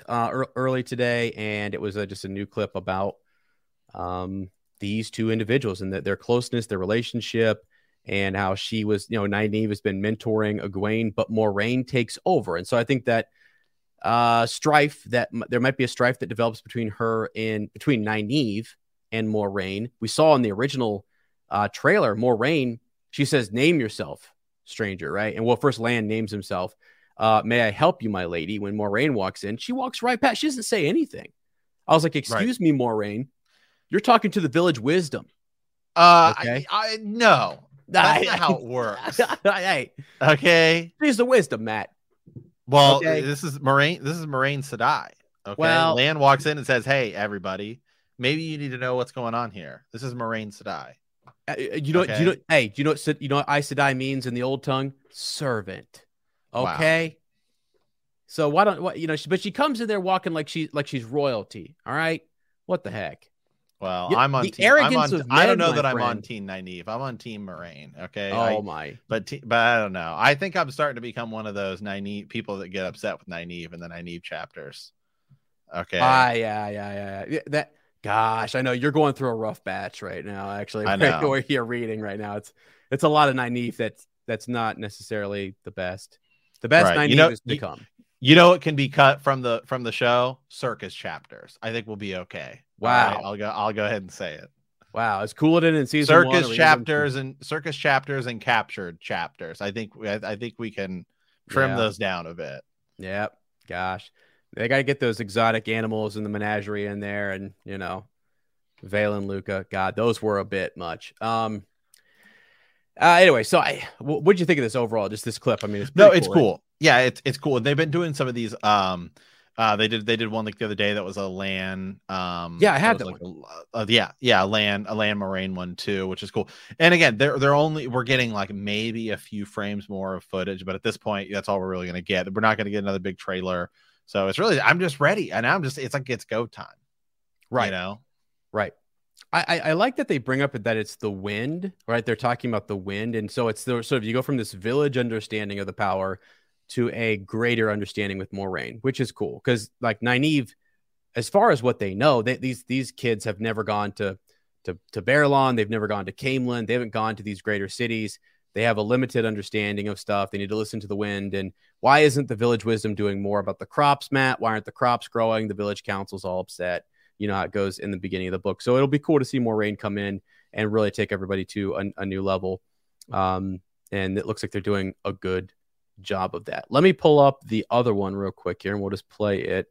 early today, and it was just a new clip about these two individuals and their closeness, their relationship, and how she was, Nynaeve has been mentoring Egwene, but Moiraine takes over. And so I think that there might be a strife that develops between Nynaeve and Moiraine. We saw in the original trailer, Moiraine, she says, "Name yourself, stranger," right? And well, first Lan names himself. "May I help you, my lady?" When Moiraine walks in, she walks right past. She doesn't say anything. I was like, "Excuse me, Moiraine, you're talking to the village wisdom." Okay? I no, that's not how it works. Okay, she's the wisdom, Matt. Well, okay. This is Moiraine Sedai. Okay, well, Lan walks in and says, "Hey, everybody, maybe you need to know what's going on here. This is Moiraine Sedai." Do you know what Aes Sedai means in the old tongue? Servant. Okay. Wow. So but she comes in there walking like she's royalty. All right. What the heck? Well, I'm on the team. Arrogance of men, I don't know that friend. I'm on team Nynaeve. I'm on team Moiraine. Okay. But I don't know. I think I'm starting to become one of those Nynaeve people that get upset with Nynaeve and the Nynaeve chapters. Okay. Yeah. Gosh, I know you're going through a rough batch right now. Actually, we're here reading right now. It's a lot of Nynaeve that's not necessarily the best. The best Nynaeve is to come. You know, it can be cut from the show. Circus chapters. I think we'll be okay. Wow, right, I'll go ahead and say it. Wow, it's cool. It in season circus one, chapters and circus chapters and captured chapters. I think we can trim those down a bit. Yep. Gosh. They got to get those exotic animals in the menagerie in there. And, Vale and Luca, God, those were a bit much. Anyway, so what'd you think of this overall? Just this clip. I mean, it's cool. Right? Yeah, it's cool. They've been doing some of these. They did one like the other day that was a Lan. I had that one. A Lan Moiraine one too, which is cool. And again, we're getting like maybe a few frames more of footage, but at this point, that's all we're really going to get. We're not going to get another big trailer. So it's really, I'm just ready, and it's like it's go time, right? Right. I like that they bring up that it's the wind, right? They're talking about the wind, and so it's the sort of you go from this village understanding of the power to a greater understanding with Moiraine, which is cool because like Nynaeve, as far as what they know, these kids have never gone to Berlon, they've never gone to Caemlyn, they haven't gone to these greater cities. They have a limited understanding of stuff. They need to listen to the wind. And why isn't the village wisdom doing more about the crops, Matt? Why aren't the crops growing? The village council's all upset. You know how it goes in the beginning of the book. So it'll be cool to see Moiraine come in and really take everybody to a new level. And it looks like they're doing a good job of that. Let me pull up the other one real quick here, and we'll just play it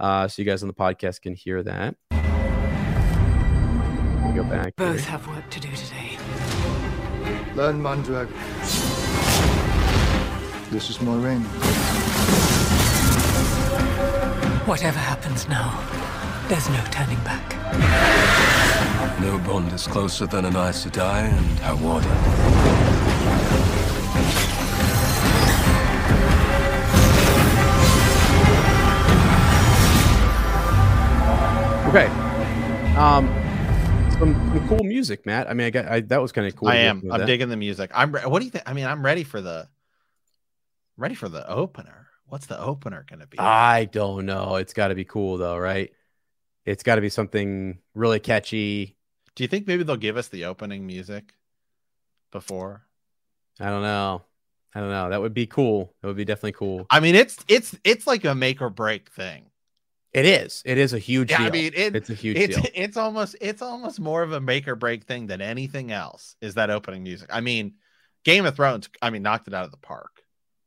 so you guys on the podcast can hear that. Go back. Both have work to do today. Learn Mandrag. This is Moiraine. Whatever happens now, there's no turning back. No bond is closer than an Aes Sedai and her Warder. Okay. Some cool music, Matt. I mean, that was kind of cool. I'm digging the music. What do you think? I mean, I'm ready for the opener. What's the opener going to be? I don't know. It's got to be cool though, right? It's got to be something really catchy. Do you think maybe they'll give us the opening music before? I don't know. That would be cool. It would be definitely cool. I mean, it's like a make or break thing. It is a huge deal. I mean, it's a huge deal. It's almost more of a make or break thing than anything else is that opening music. I mean, Game of Thrones, knocked it out of the park.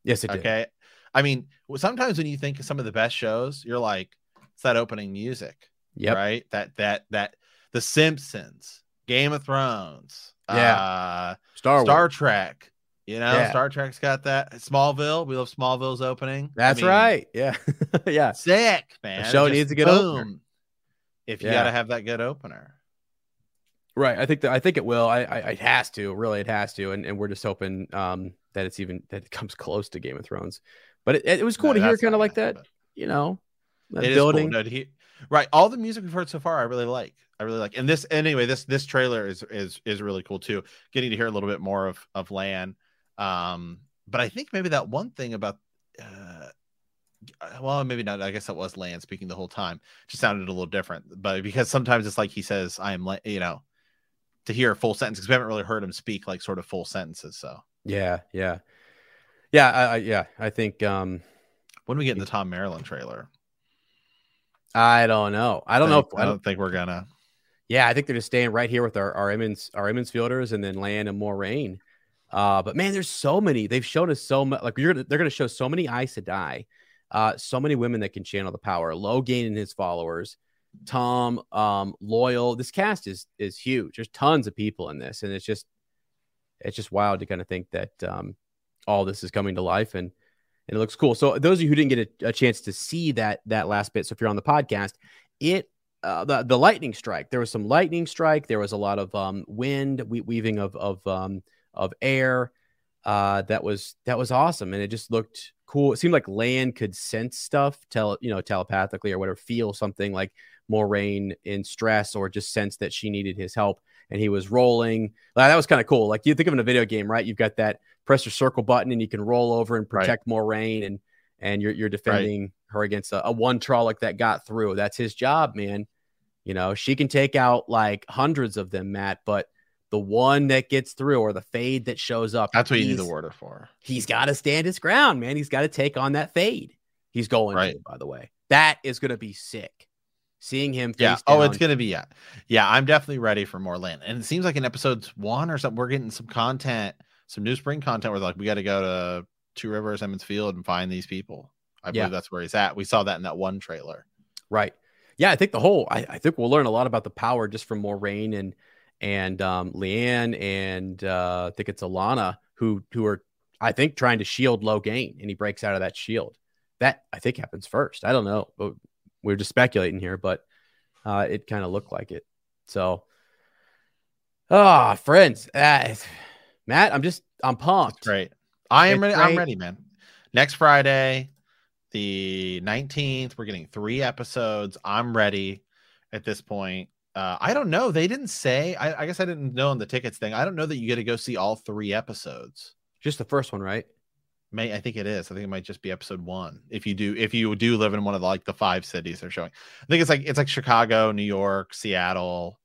Yes, it did. Okay. I mean, sometimes when you think of some of the best shows, you're like, it's that opening music. Yep. Right. That The Simpsons, Game of Thrones, Star Trek. Star Trek's got that. Smallville. We love Smallville's opening. That's right. Yeah. Yeah. Sick, man. The show needs to get over. if you gotta have that good opener. Right. I think it will. It has to, really. It has to. And we're just hoping that it's even, that it comes close to Game of Thrones. But it was cool to hear kind of like that, you know, that it building. Is cool to hear. Right. All the music we've heard so far, I really like. And this, anyway, this trailer is really cool too. Getting to hear a little bit more of Lan. But I think maybe that one thing about, well, maybe not. I guess that was Lan speaking the whole time. Just sounded a little different, but because sometimes it's like he says, "I am," you know, to hear a full sentence, because we haven't really heard him speak like sort of full sentences. So yeah. I think when we get in the Tom Maryland trailer, I don't know. I don't think we're gonna. Yeah, I think they're just staying right here with our Emmons fielders, and then Lan and Moiraine. But man, there's so many. They've shown us so much. Like they're gonna show so many Aes Sedai. So many women that can channel the power. Logain and his followers, Tom, Loyal. This cast is huge. There's tons of people in this, and it's just wild to kind of think that all this is coming to life, and it looks cool. So those of you who didn't get a chance to see that last bit, so if you're on the podcast, the lightning strike. There was some lightning strike. There was a lot of wind weaving of air. That was awesome, and it just looked cool. It seemed like Lan could sense stuff, telepathically or whatever, feel something like Moiraine in stress, or just sense that she needed his help, and he was rolling. That was kind of cool. Like you think of in a video game, right? You've got that press your circle button, and you can roll over and protect Moiraine, and you're defending her against a one Trolloc that got through. That's his job, man. You know, she can take out like hundreds of them, Matt, but the one that gets through, or the fade that shows up, that's what you need the Warder for. He's got to stand his ground, man. He's got to take on that fade. He's going to, by the way. That is going to be sick. Seeing him face down. Oh, it's going to be, yeah, I'm definitely ready for more Lan. And it seems like in episode 1 or something, we're getting some content, some new spring content where like we got to go to Two Rivers, Emmons Field, and find these people. I believe that's where he's at. We saw that in that one trailer. Right. Yeah, I think I think we'll learn a lot about the power just from Moiraine and Leanne, and I think it's Alana who are, I think, trying to shield Logain, and he breaks out of that shield. That I think happens first. I don't know. We're just speculating here, but it kind of looked like it. So, friends, Matt, I'm pumped. That's great. I am ready. I'm ready, man. Next Friday, the 19th, we're getting 3 episodes. I'm ready at this point. I don't know. They didn't say. I guess I didn't know on the tickets thing. I don't know that you get to go see all 3 episodes. Just the first one, right? I think it is. I think it might just be episode 1. If you do live in one of the, like, the 5 cities they're showing, I think it's like Chicago, New York, Seattle,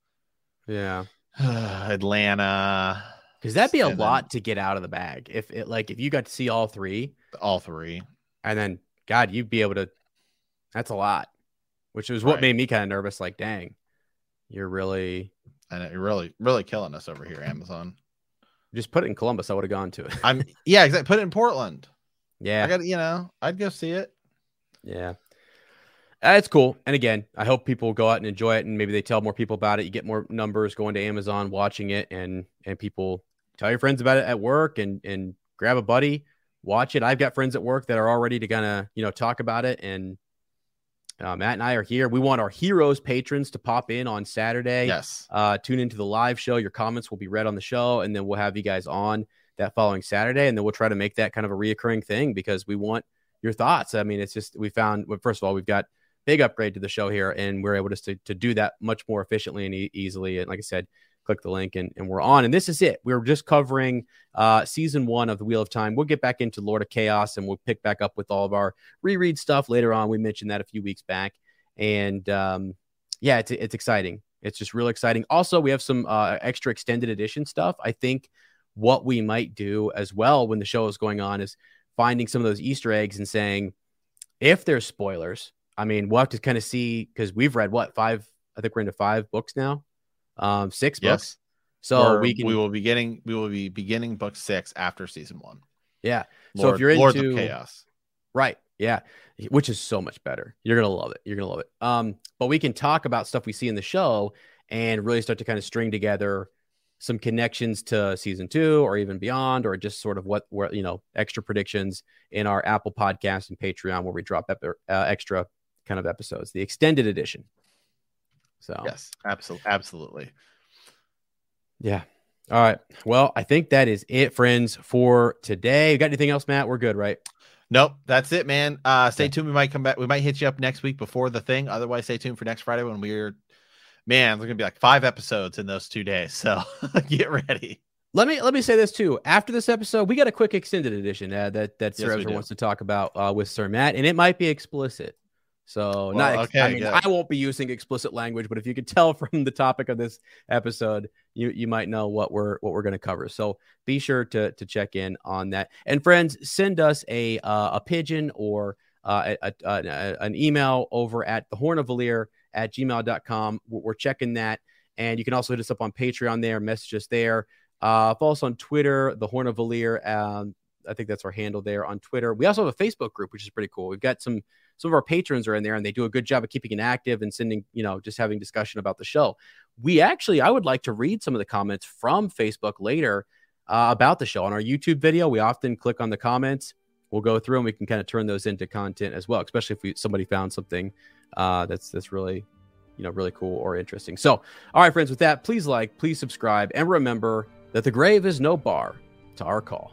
Atlanta. Because that'd be a lot to get out of the bag. If you got to see all three, and then God, you'd be able to. That's a lot, which is what made me kind of nervous. Like, dang. You're really killing us over here, Amazon. Just put it in Columbus. I would have gone to it. Exactly. Put it in Portland. Yeah. I'd go see it. Yeah. It's cool. And again, I hope people go out and enjoy it, and maybe they tell more people about it. You get more numbers going to Amazon, watching it, and people tell your friends about it at work, and grab a buddy, watch it. I've got friends at work that are already to kind of, talk about it, and Matt and I are here. We want our Heroes patrons to pop in on Saturday. Yes. Tune into the live show. Your comments will be read on the show, and then we'll have you guys on that following Saturday. And then we'll try to make that kind of a reoccurring thing, because we want your thoughts. I mean, it's just, first of all, we've got big upgrade to the show here, and we're able to do that much more efficiently and easily. And like I said, click the link and we're on. And this is it. We're just covering season 1 of the Wheel of Time. We'll get back into Lord of Chaos, and we'll pick back up with all of our reread stuff later on. We mentioned that a few weeks back, and it's exciting. It's just real exciting. Also, we have some extra extended edition stuff. I think what we might do as well when the show is going on is finding some of those Easter eggs and saying if there's spoilers. I mean, we'll have to kind of see, because we've read 5. I think we're into 5 books now. 6 books. So we will be beginning book 6 after season 1. Yeah. So if you're into Lord of Chaos. Right. Yeah. Which is so much better. You're going to love it. But we can talk about stuff we see in the show and really start to kind of string together some connections to season 2 or even beyond, or just sort of what extra predictions in our Apple podcast and Patreon, where we drop extra kind of episodes, the extended edition. So yes, absolutely. Yeah. All right. Well, I think that is it, friends, for today. You got anything else, Matt? We're good, right? Nope, that's it, man. Stay tuned. We might come back. We might hit you up next week before the thing. Otherwise, stay tuned for next Friday when we're, man, there's gonna be like 5 episodes in those 2 days. So get ready. Let me say this too. After this episode, we got a quick extended edition that Sir Ezra wants to talk about with Sir Matt, and it might be explicit. So I won't be using explicit language, but if you could tell from the topic of this episode, you might know what we're going to cover. So be sure to check in on that. And friends, send us a pigeon or an email over at thehornofvalir@gmail.com. We're checking that, and you can also hit us up on Patreon there, message us there. Follow us on Twitter, The Horn of Valir. I think that's our handle there on Twitter. We also have a Facebook group, which is pretty cool. We've got some of our patrons are in there, and they do a good job of keeping it active and sending, just having discussion about the show. I would like to read some of the comments from Facebook later about the show. On our YouTube video, we often click on the comments. We'll go through and we can kind of turn those into content as well, especially if somebody found something that's really, really cool or interesting. So, all right, friends, with that, please like, please subscribe, and remember that the grave is no bar to our call.